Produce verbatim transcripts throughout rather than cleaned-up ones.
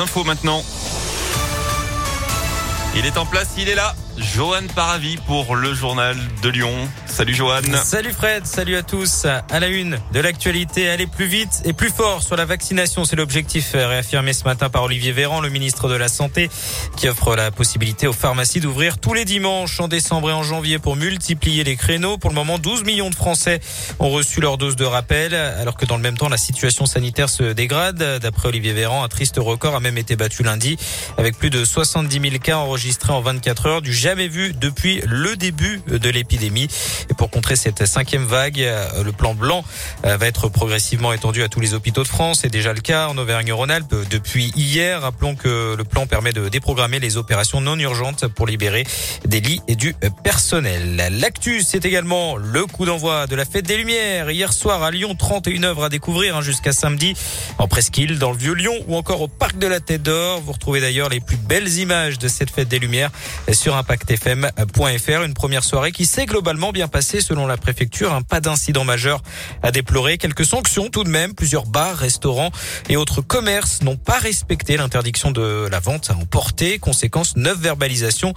les infos maintenant. Il est en place, il est là, Johan Paravi pour le journal de Lyon. Salut Johan. Salut Fred, salut à tous. À la une de l'actualité, aller plus vite et plus fort sur la vaccination, c'est l'objectif réaffirmé ce matin par Olivier Véran, le ministre de la Santé, qui offre la possibilité aux pharmacies d'ouvrir tous les dimanches en décembre et en janvier pour multiplier les créneaux. Pour le moment, douze millions de Français ont reçu leur dose de rappel, alors que dans le même temps, la situation sanitaire se dégrade. D'après Olivier Véran, un triste record a même été battu lundi, avec plus de soixante-dix mille cas enregistrés enregistré en vingt-quatre heures, du jamais vu depuis le début de l'épidémie. Et pour contrer cette cinquième vague, le plan blanc va être progressivement étendu à tous les hôpitaux de France. C'est déjà le cas en Auvergne-Rhône-Alpes depuis hier. Rappelons que le plan permet de déprogrammer les opérations non urgentes pour libérer des lits et du personnel. L'actu, c'est également le coup d'envoi de la Fête des Lumières. Hier soir à Lyon, trente et une œuvres à découvrir jusqu'à samedi en Presqu'Île, dans le Vieux Lyon ou encore au Parc de la Tête d'Or. Vous retrouvez d'ailleurs les plus belles images de cette Fête des Lumières sur impact f m point f r. Une première soirée qui s'est globalement bien passée selon la préfecture. Un pas d'incident majeur à déplorer. Quelques sanctions tout de même. Plusieurs bars, restaurants et autres commerces n'ont pas respecté l'interdiction de la vente à emporter. Conséquence, neuf verbalisations,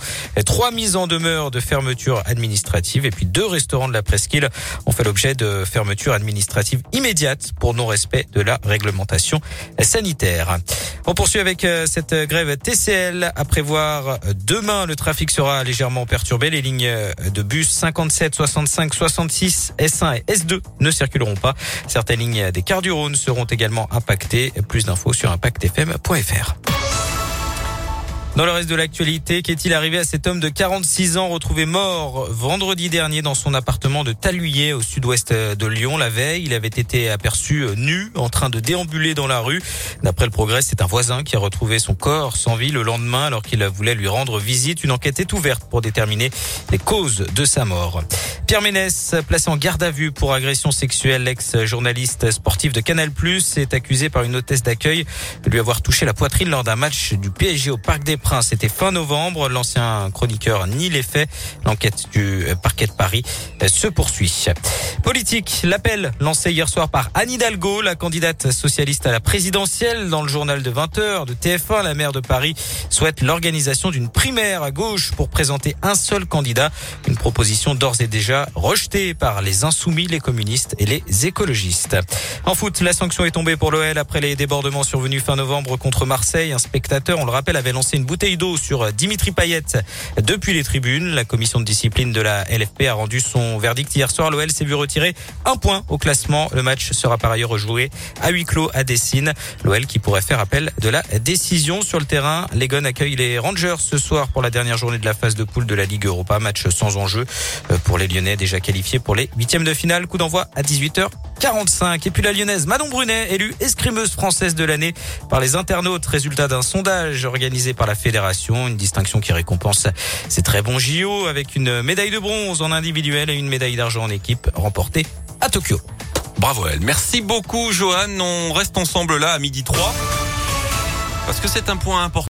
trois mises en demeure de fermeture administrative et puis deux restaurants de la Presqu'Île ont fait l'objet de fermeture administrative immédiate pour non-respect de la réglementation sanitaire. On poursuit avec cette grève T C L à prévoir demain. Le trafic sera légèrement perturbé. Les lignes de bus cinquante-sept, soixante-cinq, soixante-six, S un et S deux ne circuleront pas. Certaines lignes des Cars du Rhône seront également impactées. Plus d'infos sur impact f m point f r. Dans le reste de l'actualité, qu'est-il arrivé à cet homme de quarante-six ans retrouvé mort vendredi dernier dans son appartement de Taluyer au sud-ouest de Lyon? La veille, il avait été aperçu nu en train de déambuler dans la rue. D'après le Progrès, c'est un voisin qui a retrouvé son corps sans vie le lendemain alors qu'il voulait lui rendre visite. Une enquête est ouverte pour déterminer les causes de sa mort. Pierre Ménès, placé en garde à vue pour agression sexuelle, l'ex-journaliste sportif de Canal+, est accusé par une hôtesse d'accueil de lui avoir touché la poitrine lors d'un match du P S G au Parc des Princes. C'était fin novembre. L'ancien chroniqueur nie les faits. L'enquête du parquet de Paris se poursuit. Politique, l'appel lancé hier soir par Anne Hidalgo, la candidate socialiste à la présidentielle. Dans le journal de vingt heures de T F un, la maire de Paris souhaite l'organisation d'une primaire à gauche pour présenter un seul candidat. Une proposition d'ores et déjà rejeté par les insoumis, les communistes et les écologistes. En foot, la sanction est tombée pour l'O L après les débordements survenus fin novembre contre Marseille. Un spectateur, on le rappelle, avait lancé une bouteille d'eau sur Dimitri Payet depuis les tribunes. La commission de discipline de la L F P a rendu son verdict hier soir. L'O L s'est vu retirer un point au classement. Le match sera par ailleurs rejoué à huis clos à Décines. L'O L qui pourrait faire appel de la décision sur le terrain. Les Gones accueillent les Rangers ce soir pour la dernière journée de la phase de poule de la Ligue Europa. Match sans enjeu pour les Lyonnais, déjà qualifié pour les huitièmes de finale. Coup d'envoi à dix-huit heures quarante-cinq. Et puis la lyonnaise Madon Brunet, élue escrimeuse française de l'année par les internautes. Résultat d'un sondage organisé par la Fédération. Une distinction qui récompense ses très bons J O avec une médaille de bronze en individuel et une médaille d'argent en équipe remportée à Tokyo. Bravo elle. Merci beaucoup Johan. On reste ensemble là à midi trois parce que c'est un point important.